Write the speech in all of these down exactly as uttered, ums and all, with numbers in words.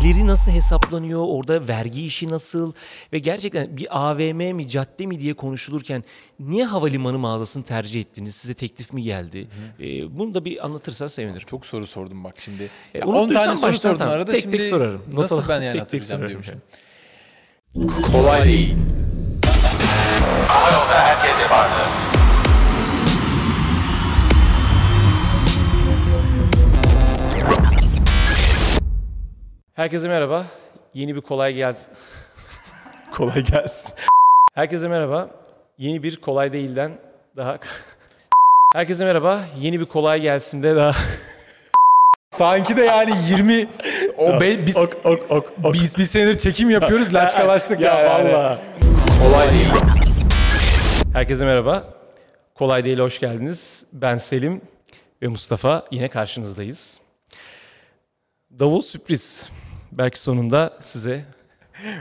geliri nasıl hesaplanıyor, orada vergi işi nasıl ve gerçekten bir A V M mi cadde mi diye konuşulurken niye havalimanı mağazasını tercih ettiniz, size teklif mi geldi? E, bunu da bir anlatırsan sevinirim. Çok soru sordum bak şimdi. E, on tane soru sordun arada, tek şimdi tek sorarım. Nasıl ben yani hatırlayacağım diyormuşum. Kolay değil. Havayolda herkese vardı. Herkese merhaba. Yeni bir kolay geldi. Kolay gelsin. Herkese merhaba. Yeni bir kolay değilden daha... Herkese merhaba. Yeni bir kolay gelsin de daha... Sanki de yani yirmi... O be... Biz, ok, ok, ok, ok. biz bir senedir çekim yapıyoruz. Laçkalaştık ya. Ya valla. Kolay değil. Herkese merhaba. Kolay değil'e hoş geldiniz. Ben Selim ve Mustafa. Yine karşınızdayız. Davul sürpriz. Belki sonunda size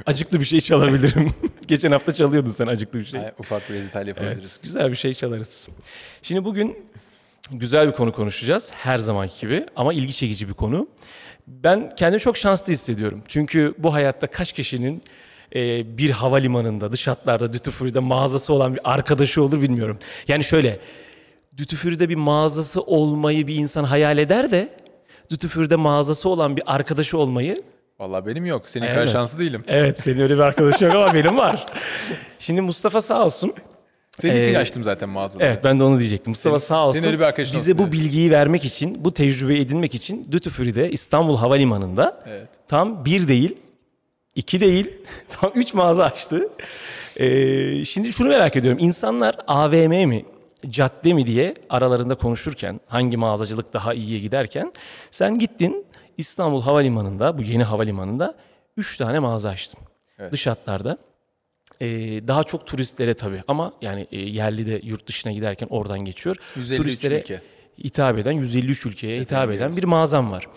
acıklı bir şey çalabilirim. Geçen hafta çalıyordun sen acıklı bir şey. Yani ufak bir rezital yapabiliriz. Evet, güzel bir şey çalarız. Şimdi bugün güzel bir konu konuşacağız. Her zamanki gibi ama ilgi çekici bir konu. Ben kendimi çok şanslı hissediyorum. Çünkü bu hayatta kaç kişinin e, bir havalimanında, dış hatlarda, Duty Free'de mağazası olan bir arkadaşı olur bilmiyorum. Yani şöyle, Duty Free'de bir mağazası olmayı bir insan hayal eder de Duty Free'de mağazası olan bir arkadaşı olmayı... Vallahi benim yok. Senin kadar şanslı değilim. Evet, senin öyle bir arkadaşın yok ama benim var. Şimdi Mustafa sağ olsun. Senin ee, için açtım zaten mağazada. Evet, ben de onu diyecektim. Mustafa senin, sağ olsun. Senin öyle bir arkadaşın bize olsun, bu evet. bilgiyi vermek için, bu tecrübeyi edinmek için Duty Free'de İstanbul Havalimanı'nda evet. tam bir değil, iki değil, tam üç mağaza açtı. Ee, şimdi şunu merak ediyorum. İnsanlar A V M mi, cadde mi diye aralarında konuşurken, hangi mağazacılık daha iyiye giderken, sen gittin İstanbul Havalimanı'nda, bu yeni havalimanında üç tane mağaza açtın. Evet. Dış hatlarda. Ee, daha çok turistlere tabii ama yani yerli de yurt dışına giderken oradan geçiyor. Turistlere ülke. hitap eden, yüz elli üç ülkeye evet, hitap eden bir mağazam var.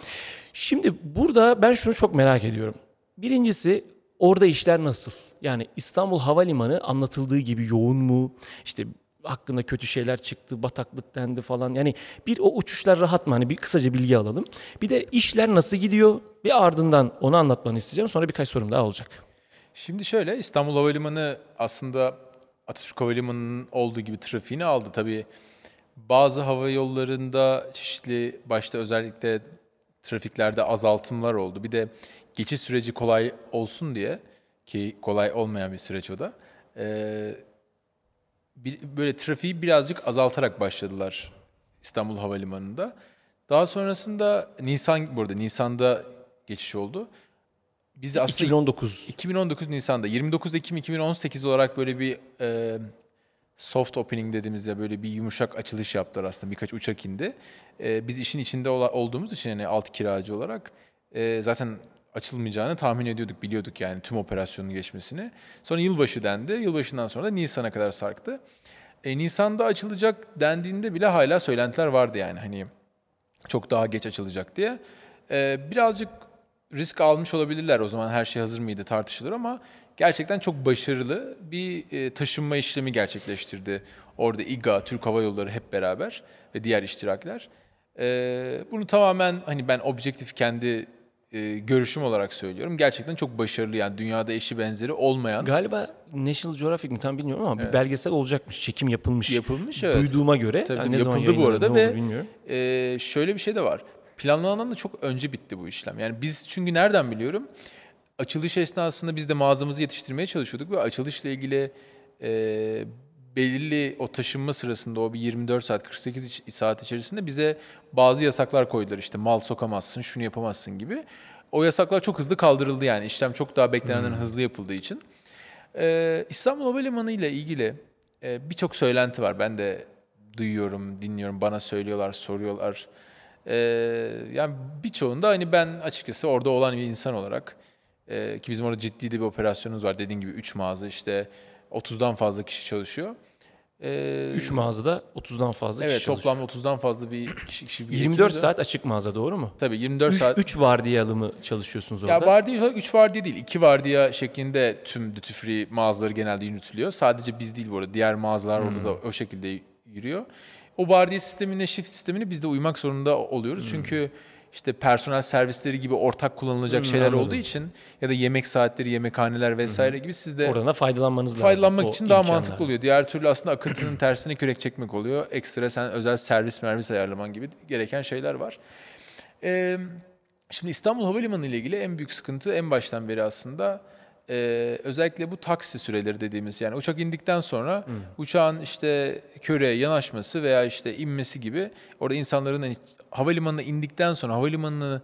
Şimdi burada ben şunu çok merak ediyorum. Birincisi... Orada işler nasıl? Yani İstanbul Havalimanı anlatıldığı gibi yoğun mu? İşte hakkında kötü şeyler çıktı, bataklık dendi falan. Yani bir o uçuşlar rahat mı? Hani bir kısaca bilgi alalım. Bir de işler nasıl gidiyor? Bir ardından onu anlatmanı isteyeceğim. Sonra birkaç sorum daha olacak. Şimdi şöyle, İstanbul Havalimanı aslında Atatürk Havalimanı'nın olduğu gibi trafiğini aldı. Tabii bazı hava yollarında çeşitli başta özellikle trafiklerde azaltımlar oldu. Bir de geçiş süreci kolay olsun diye, ki kolay olmayan bir süreç o da, e, bir, böyle trafiği birazcık azaltarak başladılar İstanbul Havalimanı'nda. Daha sonrasında Nisan, burada Nisan'da geçiş oldu. Biz aslında iki bin on dokuz Nisan'da, yirmi dokuz Ekim iki bin on sekiz olarak böyle bir e, soft opening dediğimizde böyle bir yumuşak açılış yaptılar aslında, birkaç uçak indi. E, biz işin içinde olduğumuz için yani alt kiracı olarak e, zaten açılmayacağını tahmin ediyorduk, biliyorduk yani tüm operasyonun geçmesini. Sonra yılbaşı dendi. Yılbaşından sonra da Nisan'a kadar sarktı. E, Nisan'da açılacak dendiğinde bile hala söylentiler vardı yani hani çok daha geç açılacak diye. E, birazcık risk almış olabilirler, o zaman her şey hazır mıydı tartışılır ama gerçekten çok başarılı bir e, taşınma işlemi gerçekleştirdi. Orada İ G A, Türk Hava Yolları hep beraber ve diğer iştirakler. E, bunu tamamen hani ben objektif kendi Ee, görüşüm olarak söylüyorum. Gerçekten çok başarılı yani dünyada eşi benzeri olmayan. Galiba National Geographic mi tam bilmiyorum ama evet. bir belgesel olacakmış. Çekim yapılmış. Yapılmış evet. Duyduğuma göre. Tabii, yani ne yapıldı zaman bu arada ve e, şöyle bir şey de var. Planlanan da çok önce bitti bu işlem. Yani biz çünkü nereden biliyorum? Açılış esnasında biz de mağazamızı yetiştirmeye çalışıyorduk ve açılışla ilgili e, belirli o taşınma sırasında o bir yirmi dört saat kırk sekiz saat içerisinde bize bazı yasaklar koydular. İşte mal sokamazsın, şunu yapamazsın gibi. O yasaklar çok hızlı kaldırıldı yani. İşlem çok daha beklenenden hmm. hızlı yapıldığı için. Ee, İstanbul Havalimanı ile ilgili e, birçok söylenti var. Ben de duyuyorum, dinliyorum. Bana söylüyorlar, soruyorlar. Ee, yani birçoğunda hani ben açıkçası orada olan bir insan olarak e, ki bizim orada ciddi de bir operasyonumuz var. Dediğin gibi üç mağaza işte otuzdan fazla kişi çalışıyor. Ee, üç mağazada otuzdan fazla evet, kişi çalışıyor. Evet, toplam otuzdan fazla bir kişi. kişi bir yirmi dört saat açık mağaza, doğru mu? Tabii yirmi dört üç, saat. üç vardiyalı mı çalışıyorsunuz orada? Ya vardiya üç vardiya değil, iki vardiya şeklinde tüm Duty Free mağazaları genelde yürütülüyor. Sadece biz değil bu arada, diğer mağazalar hmm. orada da o şekilde yürüyor. O vardiya sistemine, shift sistemine biz de uymak zorunda oluyoruz. Hmm. Çünkü işte personel servisleri gibi ortak kullanılacak hmm, şeyler anladım. olduğu için ya da yemek saatleri, yemekhaneler vesaire hmm. gibi siz de oradan faydalanmanız lazım. Faydalanmak için imkanlar daha mantıklı oluyor. Diğer türlü aslında akıntının tersine kürek çekmek oluyor. Ekstra sen özel servis mervis ayarlaman gibi gereken şeyler var. Ee, şimdi İstanbul Havalimanı ile ilgili en büyük sıkıntı en baştan beri aslında Ee, özellikle bu taksi süreleri dediğimiz, yani uçak indikten sonra hmm. uçağın işte köreye yanaşması veya işte inmesi gibi, orada insanların havalimanına indikten sonra havalimanının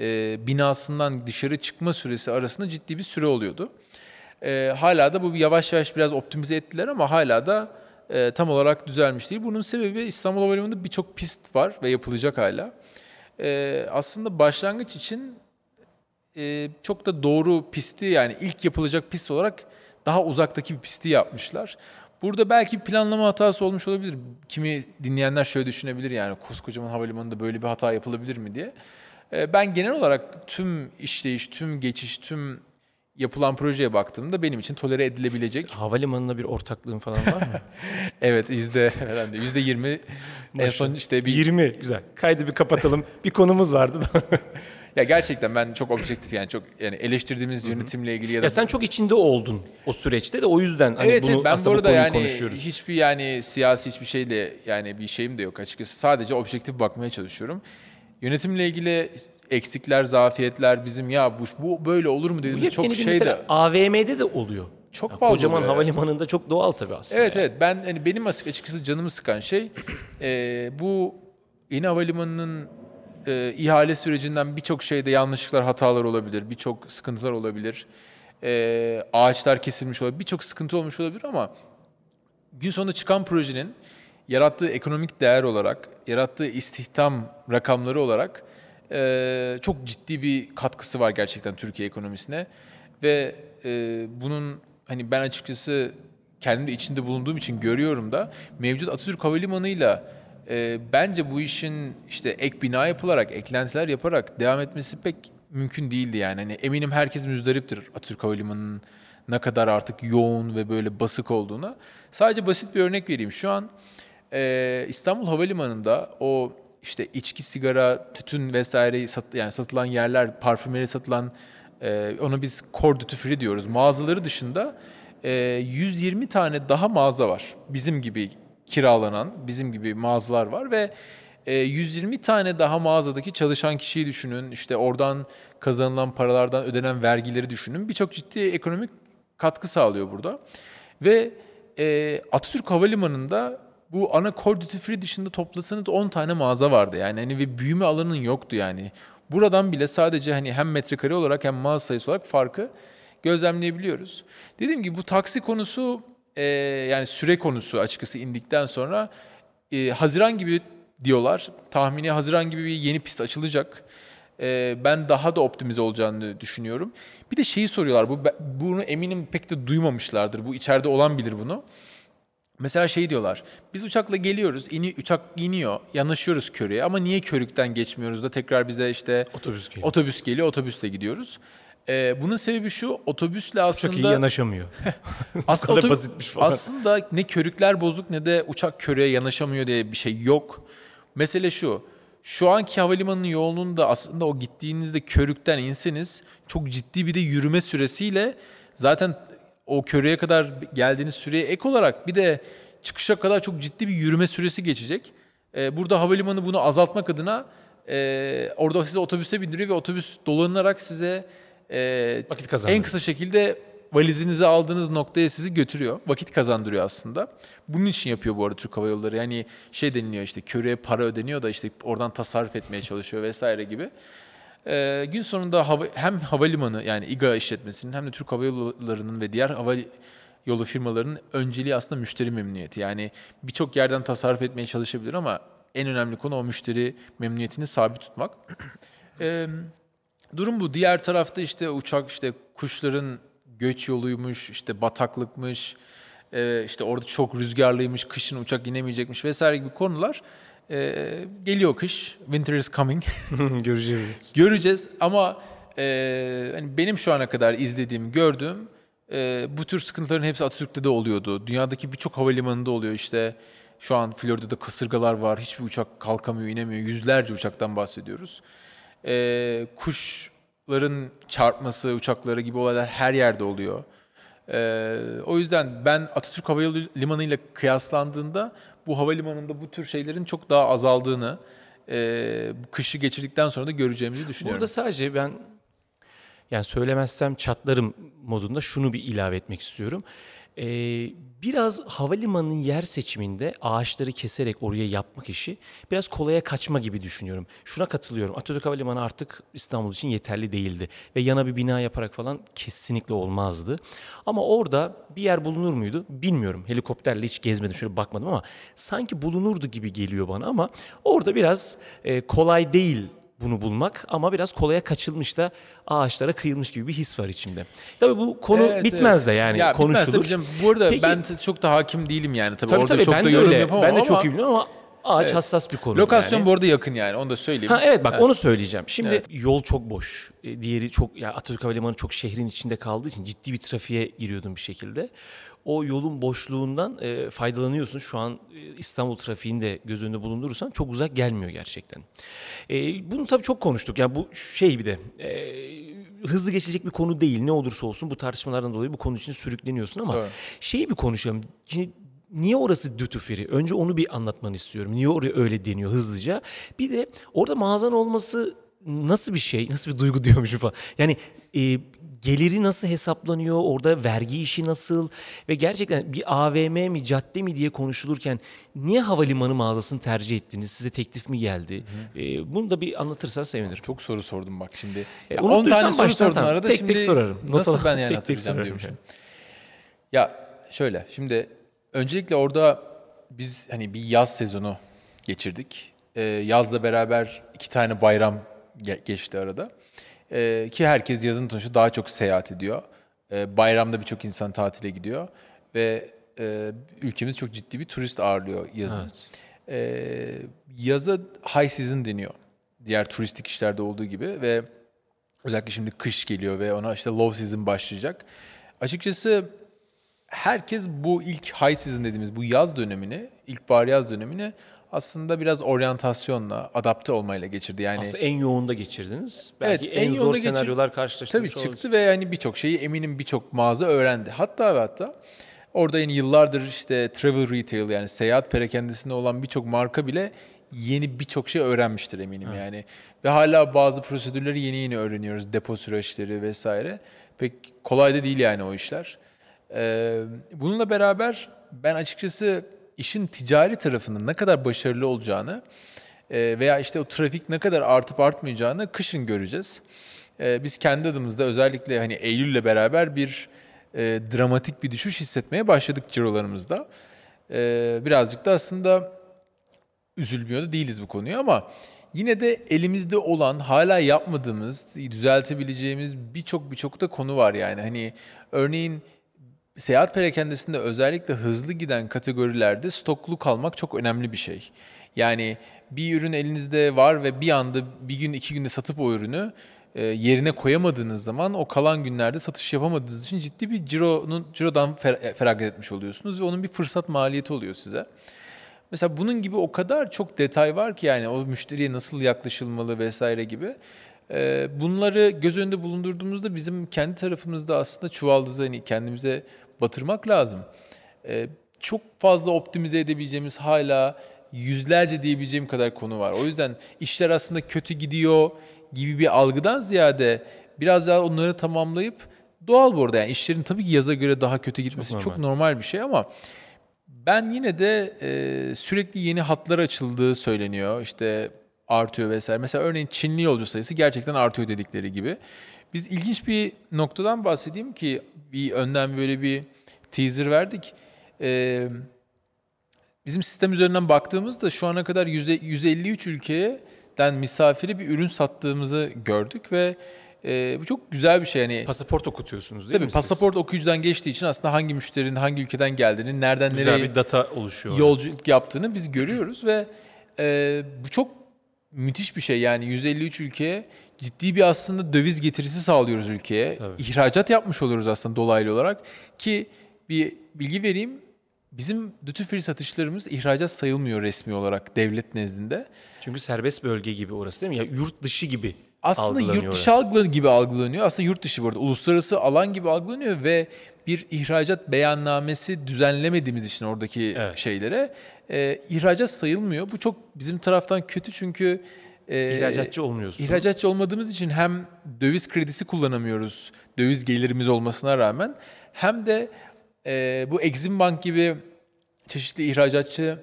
e, binasından dışarı çıkma süresi arasında ciddi bir süre oluyordu. E, hala da bu yavaş yavaş biraz optimize ettiler ama hala da e, tam olarak düzelmiş değil. Bunun sebebi İstanbul Havalimanı'nda birçok pist var ve yapılacak hala. E, aslında başlangıç için Ee, çok da doğru pisti, yani ilk yapılacak pist olarak daha uzaktaki bir pisti yapmışlar. Burada belki planlama hatası olmuş olabilir. Kimi dinleyenler şöyle düşünebilir, yani koskocaman havalimanında böyle bir hata yapılabilir mi diye. Ee, ben genel olarak tüm işleyiş, tüm geçiş, tüm yapılan projeye baktığımda benim için tolere edilebilecek. Havalimanına bir ortaklığın falan var mı? Evet, yüzde herhalde yüzde yirmi. En son işte bir yirmi, güzel. Kaydı bir kapatalım. Bir konumuz vardı. Ya gerçekten ben çok objektif, yani çok yani eleştirdiğimiz Hı-hı. yönetimle ilgili ya da... Ya sen çok içinde oldun o süreçte de, o yüzden hani evet, bunu evet, aslında bu konuyu yani konuşuyoruz. Hiçbir yani siyasi hiçbir şeyle yani bir şeyim de yok açıkçası. Sadece objektif bakmaya çalışıyorum. Yönetimle ilgili eksikler, zafiyetler bizim ya bu, bu böyle olur mu dediğimiz çok şey de... Mesela A V M'de de oluyor. Çok ya, fazla kocaman oluyor. Havalimanında çok doğal tabii aslında. Evet yani. evet ben hani benim açıkçası canımı sıkan şey e, bu yeni havalimanının... E, ihale sürecinden birçok şeyde yanlışlıklar, hatalar olabilir. Birçok sıkıntılar olabilir. E, ağaçlar kesilmiş olabilir. Birçok sıkıntı olmuş olabilir ama gün sonunda çıkan projenin yarattığı ekonomik değer olarak, yarattığı istihdam rakamları olarak e, çok ciddi bir katkısı var gerçekten Türkiye ekonomisine. Ve e, bunun hani ben açıkçası kendim de içinde bulunduğum için görüyorum da, mevcut Atatürk Havalimanı'yla E, bence bu işin işte ek bina yapılarak, eklentiler yaparak devam etmesi pek mümkün değildi yani. Hani eminim herkes müzdariptir Atatürk Havalimanı'nın ne kadar artık yoğun ve böyle basık olduğuna. Sadece basit bir örnek vereyim. Şu an e, İstanbul Havalimanı'nda o işte içki, sigara, tütün vesaire sat, yani satılan yerler, parfümleri satılan, e, ona biz core duty free diyoruz. Mağazaları dışında e, yüz yirmi tane daha mağaza var bizim gibi kiralanan, bizim gibi mağazalar var ve yüz yirmi tane daha mağazadaki çalışan kişiyi düşünün. İşte oradan kazanılan paralardan ödenen vergileri düşünün. Birçok ciddi ekonomik katkı sağlıyor burada. Ve Atatürk Havalimanı'nda bu ana core duty free dışında toplasanız on tane mağaza vardı. Yani hani ve büyüme alanının yoktu yani. Buradan bile sadece hani hem metrekare olarak hem mağaza sayısı olarak farkı gözlemleyebiliyoruz. Dediğim gibi bu taksi konusu, Ee, yani süre konusu açıkçası indikten sonra e, Haziran gibi diyorlar. Tahmini Haziran gibi bir yeni pist açılacak. E, ben daha da optimize olacağını düşünüyorum. Bir de şeyi soruyorlar. Bu, bunu eminim pek de duymamışlardır. Bu içeride olan bilir bunu. Mesela şey diyorlar. Biz uçakla geliyoruz. İni, uçak iniyor. Yanaşıyoruz köreye. Ama niye körükten geçmiyoruz da tekrar bize işte otobüs geliyor. Otobüs geliyor. Otobüsle gidiyoruz. Ee, bunun sebebi şu, otobüsle aslında... Uçak iyi yanaşamıyor. aslında, otobüs, aslında ne körükler bozuk ne de uçak köreye yanaşamıyor diye bir şey yok. Mesele şu, şu anki havalimanının yoğunluğunda aslında o gittiğinizde körükten inseniz çok ciddi bir de yürüme süresiyle zaten o köreye kadar geldiğiniz süreye ek olarak bir de çıkışa kadar çok ciddi bir yürüme süresi geçecek. Ee, burada havalimanı bunu azaltmak adına e, orada size otobüse bindiriyor ve otobüs dolanılarak size... Ee, vakit kazandırıyor. En kısa şekilde valizinizi aldığınız noktaya sizi götürüyor. Vakit kazandırıyor aslında. Bunun için yapıyor bu arada Türk Hava Yolları. Yani şey deniliyor işte, köreye para ödeniyor da işte oradan tasarruf etmeye çalışıyor vesaire gibi. Ee, gün sonunda hava, hem havalimanı yani İ G A işletmesinin hem de Türk Hava Yolları'nın ve diğer hava yolu firmalarının önceliği aslında müşteri memnuniyeti. Yani birçok yerden tasarruf etmeye çalışabilir ama en önemli konu o müşteri memnuniyetini sabit tutmak. Evet. Durum bu. Diğer tarafta işte uçak işte kuşların göç yoluymuş, işte bataklıkmış, işte orada çok rüzgarlıymış, kışın uçak inemeyecekmiş vesaire gibi konular. Ee, geliyor kış. Winter is coming. Göreceğiz. Göreceğiz ama e, hani benim şu ana kadar izlediğim, gördüğüm e, bu tür sıkıntıların hepsi Atatürk'te de oluyordu. Dünyadaki birçok havalimanında oluyor işte. Şu an Florida'da kasırgalar var. Hiçbir uçak kalkamıyor, inemiyor. Yüzlerce uçaktan bahsediyoruz. e, kuşların çarpması, uçaklara gibi olaylar her yerde oluyor. E, o yüzden ben Atatürk Havalimanı ile kıyaslandığında bu havalimanında bu tür şeylerin çok daha azaldığını, e, kışı geçirdikten sonra da göreceğimizi düşünüyorum. Burada sadece ben, yani söylemezsem çatlarım modunda şunu bir ilave etmek istiyorum. Ee, biraz havalimanının yer seçiminde ağaçları keserek oraya yapmak işi biraz kolaya kaçma gibi düşünüyorum. Şuna katılıyorum. Atatürk Havalimanı artık İstanbul için yeterli değildi. Ve yana bir bina yaparak falan kesinlikle olmazdı. Ama orada bir yer bulunur muydu bilmiyorum. Helikopterle hiç gezmedim, şöyle bakmadım ama sanki bulunurdu gibi geliyor bana. Ama orada biraz e, kolay değil bunu bulmak, ama biraz kolaya kaçılmış da ağaçlara kıyılmış gibi bir his var içimde. Tabii bu konu evet, bitmez evet. de yani ya, konuşulur. Bitmez, bu arada Peki, ben çok da hakim değilim yani. Tabii, tabii orada tabii, çok da yorum öyle. yapamam ama. Ben de çok iyi biliyorum ama ağaç evet. hassas bir konu. Lokasyon yani. Bu arada yakın yani, onu da söyleyeyim. Ha, evet bak evet. onu söyleyeceğim. Şimdi evet. yol çok boş. Diğeri çok, yani Atatürk Havalimanı çok şehrin içinde kaldığı için ciddi bir trafiğe giriyordum bir şekilde. O yolun boşluğundan e, faydalanıyorsun. Şu an e, İstanbul trafiğini de göz önünde bulundurursan çok uzak gelmiyor gerçekten. E, bunu tabii çok konuştuk. Yani bu şey bir de e, hızlı geçecek bir konu değil. Ne olursa olsun bu tartışmalardan dolayı bu konu içinde sürükleniyorsun ama evet. şeyi bir konuşalım. Şimdi, niye orası duty free? Önce onu bir anlatmanı istiyorum. Niye oraya öyle deniyor hızlıca? Bir de orada mağazan olması nasıl bir şey? Nasıl bir duygu diyormuşum falan. Yani e, geliri nasıl hesaplanıyor? Orada vergi işi nasıl? Ve gerçekten bir A V M mi, cadde mi diye konuşulurken niye havalimanı mağazasını tercih ettiniz? Size teklif mi geldi? E, bunu da bir anlatırsan sevinirim. Çok soru sordum bak şimdi. on e, tane soru sordum tam, arada. Tek şimdi tek sorarım. Nasıl Not ben yani tek hatırlayacağım diyormuşum. Yani. Ya şöyle şimdi... Öncelikle orada biz hani bir yaz sezonu geçirdik. Ee, yazla beraber iki tane bayram ge- geçti arada. Ee, ki herkes yazın sonuçta daha çok seyahat ediyor. Ee, bayramda birçok insan tatile gidiyor. Ve e, ülkemiz çok ciddi bir turist ağırlıyor yazın. Evet. Ee, yaza high season deniyor. Diğer turistik işlerde olduğu gibi. Ve özellikle şimdi kış geliyor ve ona işte low season başlayacak. Açıkçası... Herkes bu ilk high season dediğimiz bu yaz dönemini, ilkbahar yaz dönemini aslında biraz oryantasyonla, adapte olmayla geçirdi. Yani aslında en yoğunda geçirdiniz. Belki evet, en, en zor geçir... senaryolar karşılaştırmış. Tabii çıktı olacak. Ve yani birçok şeyi eminim birçok mağaza öğrendi. Hatta ve hatta orada yani yıllardır işte travel retail yani seyahat perakendesinde olan birçok marka bile yeni birçok şey öğrenmiştir eminim ha. yani. Ve hala bazı prosedürleri yeni yeni öğreniyoruz. Depo süreçleri vesaire. Pek kolay da değil yani o işler. Bununla beraber ben açıkçası işin ticari tarafının ne kadar başarılı olacağını veya işte o trafik ne kadar artıp artmayacağını kışın göreceğiz. Biz kendi adımızda özellikle hani Eylül'le beraber bir dramatik bir düşüş hissetmeye başladık cirolarımızda. Birazcık da aslında üzülmüyor da değiliz bu konuya ama yine de elimizde olan, hala yapmadığımız, düzeltebileceğimiz birçok birçok da konu var yani. Hani örneğin seyahat perakendesinde özellikle hızlı giden kategorilerde stoklu kalmak çok önemli bir şey. Yani bir ürün elinizde var ve bir anda bir gün iki günde satıp o ürünü yerine koyamadığınız zaman o kalan günlerde satış yapamadığınız için ciddi bir cironun, cirodan feragat etmiş oluyorsunuz ve onun bir fırsat maliyeti oluyor size. Mesela bunun gibi o kadar çok detay var ki yani o müşteriye nasıl yaklaşılmalı vesaire gibi. Bunları göz önünde bulundurduğumuzda bizim kendi tarafımızda aslında çuvaldızı hani kendimize batırmak lazım. Çok fazla optimize edebileceğimiz hala yüzlerce diyebileceğim kadar konu var. O yüzden işler aslında kötü gidiyor gibi bir algıdan ziyade biraz daha onları tamamlayıp doğal bu arada. Yani işlerin tabii ki yaza göre daha kötü gitmesi çok normal, çok normal bir şey ama ben yine de sürekli yeni hatlar açıldığı söyleniyor. İşte artıyor vesaire. Mesela örneğin Çinli yolcu sayısı gerçekten artıyor dedikleri gibi. Biz ilginç bir noktadan bahsedeyim ki bir önden böyle bir teaser verdik. Ee, bizim sistem üzerinden baktığımızda şu ana kadar yüz elli üç ülkeden misafiri bir ürün sattığımızı gördük ve e, bu çok güzel bir şey. Yani, pasaport okutuyorsunuz değil tabii, mi? Tabii pasaport siz? Okuyucudan geçtiği için aslında hangi müşterinin hangi ülkeden geldiğini, nereden güzel nereye bir data oluşuyor. Yolculuk yaptığını biz görüyoruz ve e, bu çok müthiş bir şey yani yüz elli üç ülkeye ciddi bir aslında döviz getirisi sağlıyoruz ülkeye. Tabii. İhracat yapmış oluyoruz aslında dolaylı olarak ki bir bilgi vereyim. Bizim duty free satışlarımız ihracat sayılmıyor resmi olarak devlet nezdinde. Çünkü serbest bölge gibi orası değil mi? Ya yurt dışı gibi aslında yurt dışı algılanıyor gibi algılanıyor. Aslında yurt dışı bu arada uluslararası alan gibi algılanıyor ve bir ihracat beyannamesi düzenlemediğimiz için oradaki evet. şeylere e, ihracat sayılmıyor. Bu çok bizim taraftan kötü çünkü e, ihracatçı olmuyorsun. İhracatçı olmadığımız için hem döviz kredisi kullanamıyoruz, döviz gelirimiz olmasına rağmen, hem de e, bu Exim Bank gibi çeşitli ihracatçı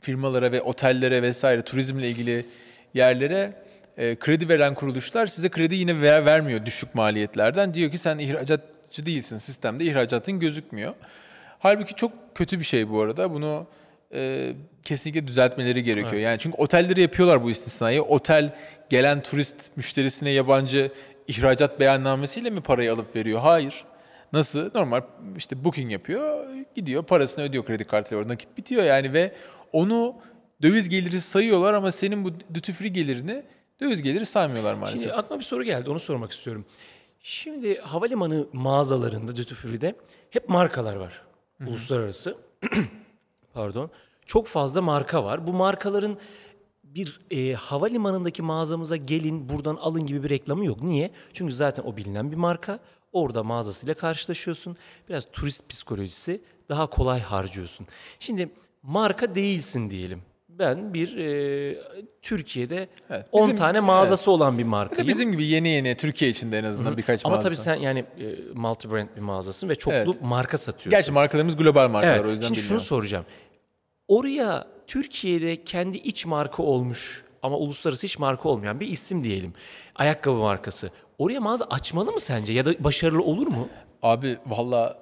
firmalara ve otellere vesaire turizmle ilgili yerlere e, kredi veren kuruluşlar size kredi yine ver, vermiyor düşük maliyetlerden. Diyor ki sen ihracatçı değilsin, sistemde ihracatın gözükmüyor. Halbuki çok kötü bir şey bu arada. Bunu e, kesinlikle düzeltmeleri gerekiyor. Evet. Yani çünkü otelleri yapıyorlar bu istisnayı. Otel gelen turist müşterisine yabancı ihracat beyannamesiyle mi parayı alıp veriyor? Hayır. Nasıl? Normal işte booking yapıyor, gidiyor, parasını ödüyor kredi kartıyla, oradan nakit bitiyor yani ve onu döviz geliri sayıyorlar ama senin bu duty free gelirini döviz geliri saymıyorlar maalesef. Şimdi aklıma bir soru geldi, onu sormak istiyorum. Şimdi havalimanı mağazalarında, duty free'de hep markalar var. Hı-hı. Uluslararası. Pardon. Çok fazla marka var. Bu markaların bir e, havalimanındaki mağazamıza gelin buradan alın gibi bir reklamı yok. Niye? Çünkü zaten o bilinen bir marka. Orada mağazasıyla karşılaşıyorsun. Biraz turist psikolojisi, daha kolay harcıyorsun. Şimdi marka değilsin diyelim. Ben bir e, Türkiye'de evet, bizim, on tane mağazası evet. olan bir markayım. Bizim gibi yeni yeni Türkiye içinde en azından Hı-hı. birkaç mağazası. Ama tabii sen yani e, multi brand bir mağazasın ve çoklu evet. marka satıyorsun. Gerçi markalarımız global markalar evet. o yüzden bilmiyorum. Şimdi şunu soracağım. Oraya Türkiye'de kendi iç marka olmuş ama uluslararası hiç marka olmayan bir isim diyelim. Ayakkabı markası. Oraya mağaza açmalı mı sence ya da başarılı olur mu? Abi valla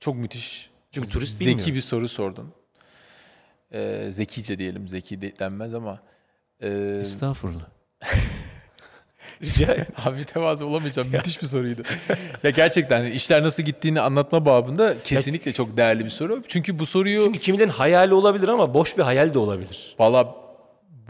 çok müthiş. Çünkü turist zeki bilmiyor. Zeki bir soru sordun. Ee, zekice diyelim. Zeki de, denmez ama. E... Estağfurullah. Rica ederim. Abi tevazu olamayacağım. Müthiş bir soruydu. Ya gerçekten işler nasıl gittiğini anlatma babında kesinlikle çok değerli bir soru. Çünkü bu soruyu... Çünkü kimilerin hayali olabilir ama boş bir hayal de olabilir. Valla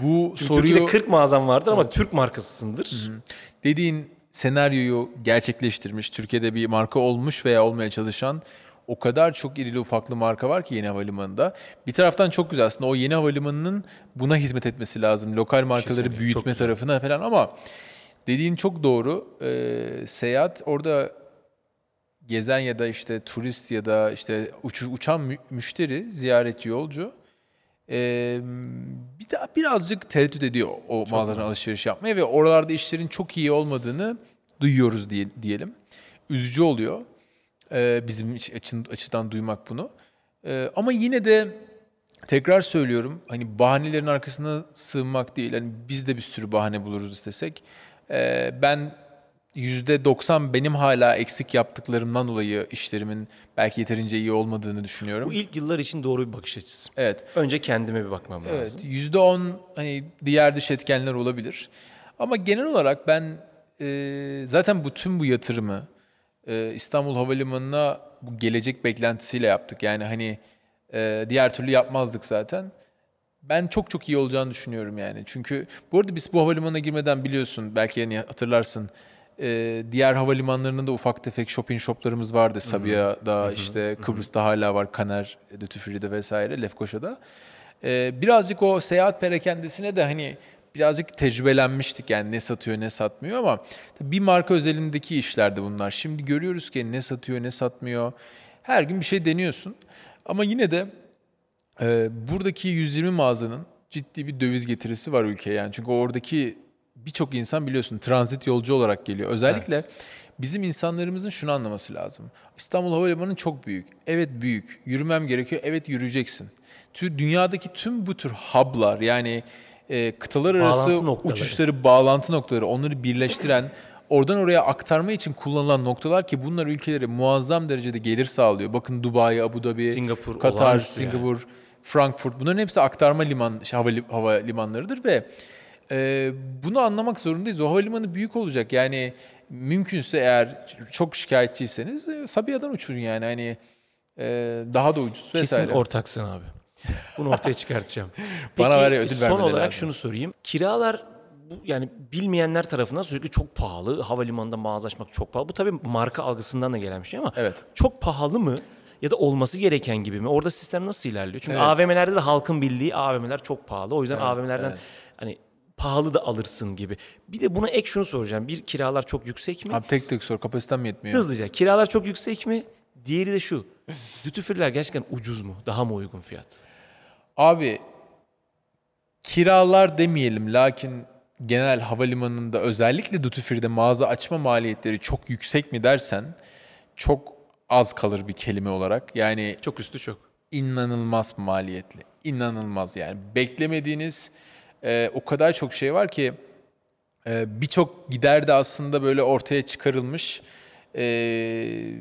bu Çünkü soruyu... Türkiye'de kırk mağazan vardır ama evet. Türk markasısındır. Hı-hı. Dediğin senaryoyu gerçekleştirmiş, Türkiye'de bir marka olmuş veya olmaya çalışan... O kadar çok irili ufaklı marka var ki yeni havalimanında. Bir taraftan çok güzel aslında o yeni havalimanının buna hizmet etmesi lazım. Lokal markaları büyütme tarafına falan ama dediğin çok doğru. Ee, seyahat orada gezen ya da işte turist ya da işte uç, uçan mü- müşteri, ziyaretçi, yolcu ee, bir daha birazcık tereddüt ediyor o mağazadan alışveriş yapmaya ve oralarda işlerin çok iyi olmadığını duyuyoruz diye, diyelim. Üzücü oluyor. Bizim açıdan duymak bunu. Ama yine de tekrar söylüyorum, hani bahanelerin arkasına sığınmak değil. Hani biz de bir sürü bahane buluruz istesek. Ben yüzde doksan benim hala eksik yaptıklarımdan dolayı işlerimin belki yeterince iyi olmadığını düşünüyorum. Bu ilk yıllar için doğru bir bakış açısı. Evet. Önce kendime bir bakmam evet, lazım. Evet. yüzde on hani diğer dış etkenler olabilir. Ama genel olarak ben zaten bütün bu yatırımı İstanbul Havalimanı'na bu gelecek beklentisiyle yaptık. Yani hani e, diğer türlü yapmazdık zaten. Ben çok çok iyi olacağını düşünüyorum yani. Çünkü bu arada biz bu havalimanına girmeden biliyorsun, belki yani hatırlarsın, e, diğer havalimanlarının da ufak tefek shopping shoplarımız vardı. Sabiha'da, hı-hı, işte hı-hı, Kıbrıs'ta hala var, Kaner, Duty Free'de vesaire, Lefkoşa'da. E, birazcık o seyahat perakendesine de hani birazcık tecrübelenmiştik yani ne satıyor ne satmıyor ama bir marka özelindeki işlerde bunlar. Şimdi görüyoruz ki ne satıyor ne satmıyor. Her gün bir şey deniyorsun ama yine de e, buradaki yüz yirmi mağazanın ciddi bir döviz getirisi var ülkeye yani. Çünkü oradaki birçok insan biliyorsun transit yolcu olarak geliyor. Özellikle evet, bizim insanlarımızın şunu anlaması lazım. İstanbul Havalimanı çok büyük. Evet büyük. Yürümem gerekiyor. Evet yürüyeceksin. Dünyadaki tüm bu tür hub'lar yani kıtalar arası bağlantı uçuşları, bağlantı noktaları, onları birleştiren, oradan oraya aktarma için kullanılan noktalar ki bunlar ülkelere muazzam derecede gelir sağlıyor. Bakın Dubai, Abu Dhabi, Singapur, Katar, Singapur, yani Frankfurt, bunların hepsi aktarma liman, hava limanlarıdır ve e, bunu anlamak zorundayız. O havalimanı büyük olacak yani mümkünse eğer çok şikayetçiyseniz e, Sabiha'dan uçurun yani hani e, daha da ucuz vesaire. Kesin ortaksın abi. Bunu ortaya çıkartacağım. Peki, bana var ya, ödül son olarak lazım. Şunu sorayım. Kiralar yani bilmeyenler tarafından sürekli çok pahalı. Havalimanında mağaza açmak çok pahalı. Bu tabii marka algısından da gelen bir şey ama evet, çok pahalı mı ya da olması gereken gibi mi? Orada sistem nasıl ilerliyor? Çünkü evet, A V M'lerde de halkın bildiği A V M'ler çok pahalı. O yüzden evet, A V M'lerden evet, hani pahalı da alırsın gibi. Bir de buna ek şunu soracağım. Bir, kiralar çok yüksek mi? Abi tek tek sor, kapasitem yetmiyor. Hızlıca, kiralar çok yüksek mi? Diğeri de şu. Duty free'ler gerçekten ucuz mu? Daha mı uygun fiyat? Abi kiralar demeyelim, lakin genel havalimanında özellikle Duty Free'de mağaza açma maliyetleri çok yüksek mi dersen, çok az kalır bir kelime olarak. Yani çok üstü çok. İnanılmaz maliyetli. İnanılmaz yani. Beklemediğiniz e, o kadar çok şey var ki e, birçok gider de aslında böyle ortaya çıkarılmış, e,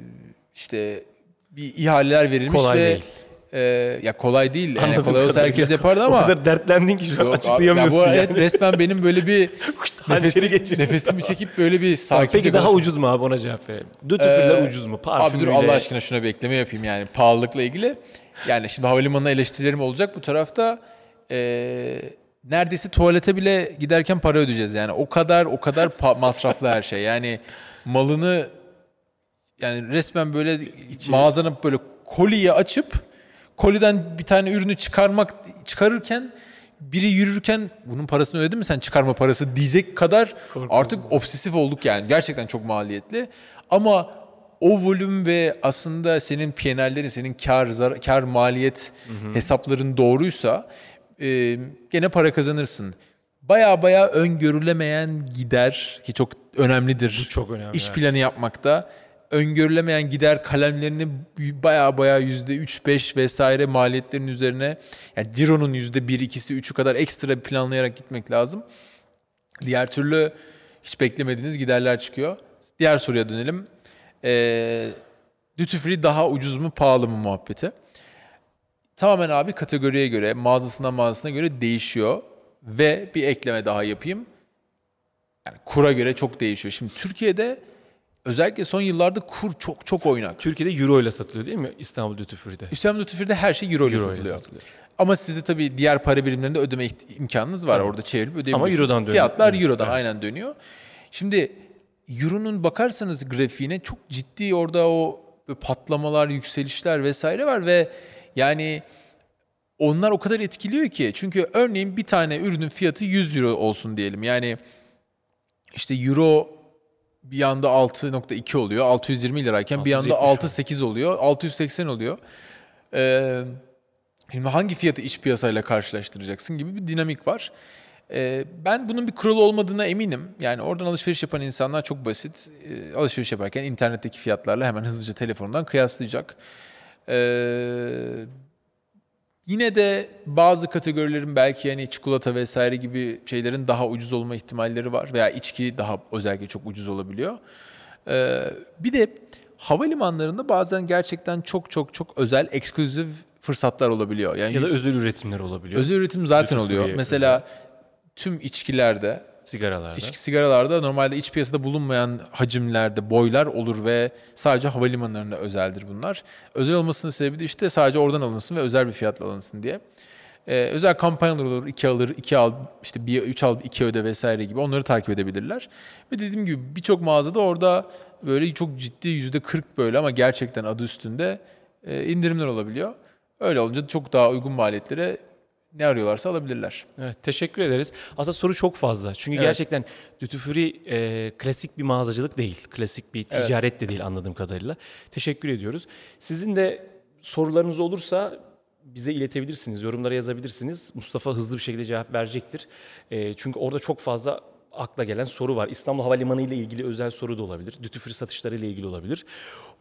işte bir ihaleler verilmiş. Kolay ve... Değil. Ee, ya kolay değil. Yani kolay olsa herkes yapardı ama. O kadar dertlendin ki şu an yok, açıklayamıyorsun. Ya bu yani. Resmen benim böyle bir nefesim, nefesimi çekip böyle bir sakince. Peki daha konuştum. Ucuz mu abi, ona cevap verelim. Duty free'ler ee, ucuz mu? Parfümüyle. Abi dur Allah aşkına şuna bir ekleme yapayım yani pahalılıkla ilgili. Yani şimdi havalimanına eleştirilerim olacak bu tarafta. Ee, neredeyse tuvalete bile giderken para ödeyeceğiz yani. O kadar o kadar pa- masraflı her şey. Yani malını yani resmen böyle İçin. mağazanın böyle koliyi açıp koliden bir tane ürünü çıkarmak çıkarırken biri yürürken bunun parasını ödedin mi sen, çıkarma parası diyecek kadar korkuyorsun. Artık obsesif olduk yani. Gerçekten çok maliyetli. Ama o volüm ve aslında senin P and L'lerin, senin kar zar- kar maliyet hı hı. hesapların doğruysa e, gene para kazanırsın. Baya baya öngörülemeyen gider ki çok önemlidir. Bu çok önemli. İş planı evet. yapmakta. Öngörülemeyen gider kalemlerini baya baya yüzde üç beş vesaire maliyetlerin üzerine, yani cironun yüzde bir iki üçü kadar ekstra planlayarak gitmek lazım. Diğer türlü hiç beklemediğiniz giderler çıkıyor. Diğer soruya dönelim. Ee, Duty Free daha ucuz mu pahalı mı muhabbeti? Tamamen abi kategoriye göre, mağazasından mağazasına göre değişiyor. Ve bir ekleme daha yapayım. Yani kura göre çok değişiyor. Şimdi Türkiye'de özellikle son yıllarda kur çok çok oynak. Türkiye'de euro ile satılıyor değil mi İstanbul Duty Free'de? İstanbul Duty Free'de her şey euro ile satılıyor. satılıyor. Ama sizde tabii diğer para birimlerinde ödeme imkanınız var. Tabii. Orada çevirip ödeyebiliyorsunuz. Ama eurodan dönüyor. Fiyatlar dönüyor. Eurodan evet. aynen dönüyor. Şimdi euronun bakarsanız grafiğine çok ciddi orada o patlamalar, yükselişler vesaire var ve yani onlar o kadar etkiliyor ki. Çünkü örneğin bir tane ürünün fiyatı yüz euro olsun diyelim. Yani işte euro bir anda altı virgül iki oluyor. altı yüz yirmi lirayken bir anda altı sekiz oluyor. altı yüz seksen oluyor. Ee, şimdi hangi fiyatı iç piyasayla karşılaştıracaksın gibi bir dinamik var. Ee, ben bunun bir kuralı olmadığına eminim. Yani oradan alışveriş yapan insanlar çok basit. Ee, alışveriş yaparken internetteki fiyatlarla hemen hızlıca telefondan kıyaslayacak. Ee, yine de bazı kategorilerin belki yani çikolata vesaire gibi şeylerin daha ucuz olma ihtimalleri var. Veya içki daha özellikle çok ucuz olabiliyor. Ee, bir de havalimanlarında bazen gerçekten çok çok çok özel, eksklüzif fırsatlar olabiliyor. Yani ya da özel üretimler olabiliyor. Özel üretim zaten Lütuf oluyor. Mesela özel. Tüm içkilerde, sigaralarda. İçki sigaralarda normalde iç piyasada bulunmayan hacimlerde boylar olur ve sadece havalimanlarına özeldir bunlar. Özel olmasının sebebi de işte sadece oradan alınsın ve özel bir fiyatla alınsın diye. Ee, özel kampanyalar olur, iki alır, iki al, işte bir, üç al, iki öde vesaire gibi onları takip edebilirler. Ve dediğim gibi birçok mağazada orada böyle çok ciddi yüzde kırk böyle ama gerçekten adı üstünde e, indirimler olabiliyor. Öyle olunca çok daha uygun maliyetlere ne arıyorlarsa alabilirler. Evet, teşekkür ederiz. Aslında soru çok fazla. Çünkü evet. gerçekten Duty Free e, klasik bir mağazacılık değil. Klasik bir ticaret evet. de değil anladığım kadarıyla. Teşekkür ediyoruz. Sizin de sorularınız olursa bize iletebilirsiniz. Yorumlara yazabilirsiniz. Mustafa hızlı bir şekilde cevap verecektir. E, çünkü orada çok fazla akla gelen soru var. İstanbul Havalimanı ile ilgili özel soru da olabilir. Duty Free satışları ile ilgili olabilir.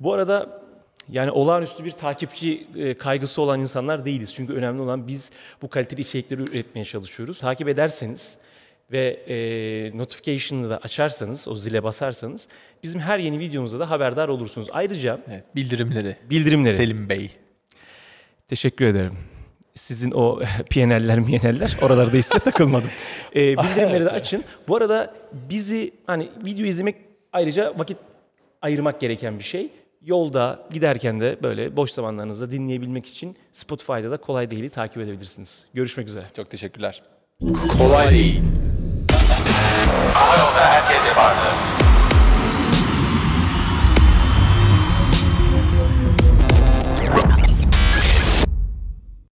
Bu arada... Yani olağanüstü bir takipçi kaygısı olan insanlar değiliz. Çünkü önemli olan biz bu kaliteli içerikleri üretmeye çalışıyoruz. Takip ederseniz ve e, notification'ı da açarsanız, o zile basarsanız bizim her yeni videomuzda da haberdar olursunuz. Ayrıca evet, bildirimleri. Bildirimleri. Selim Bey. Teşekkür ederim. Sizin o P and L'ler, M and L'ler oralarda ise takılmadım. E, bildirimleri de açın. Bu arada bizi hani video izlemek ayrıca vakit ayırmak gereken bir şey. Yolda giderken de böyle boş zamanlarınızda dinleyebilmek için Spotify'da da Kolay Değil'i takip edebilirsiniz. Görüşmek üzere. Çok teşekkürler. Kolay Değil. Kolay Değil. Herkese vardı.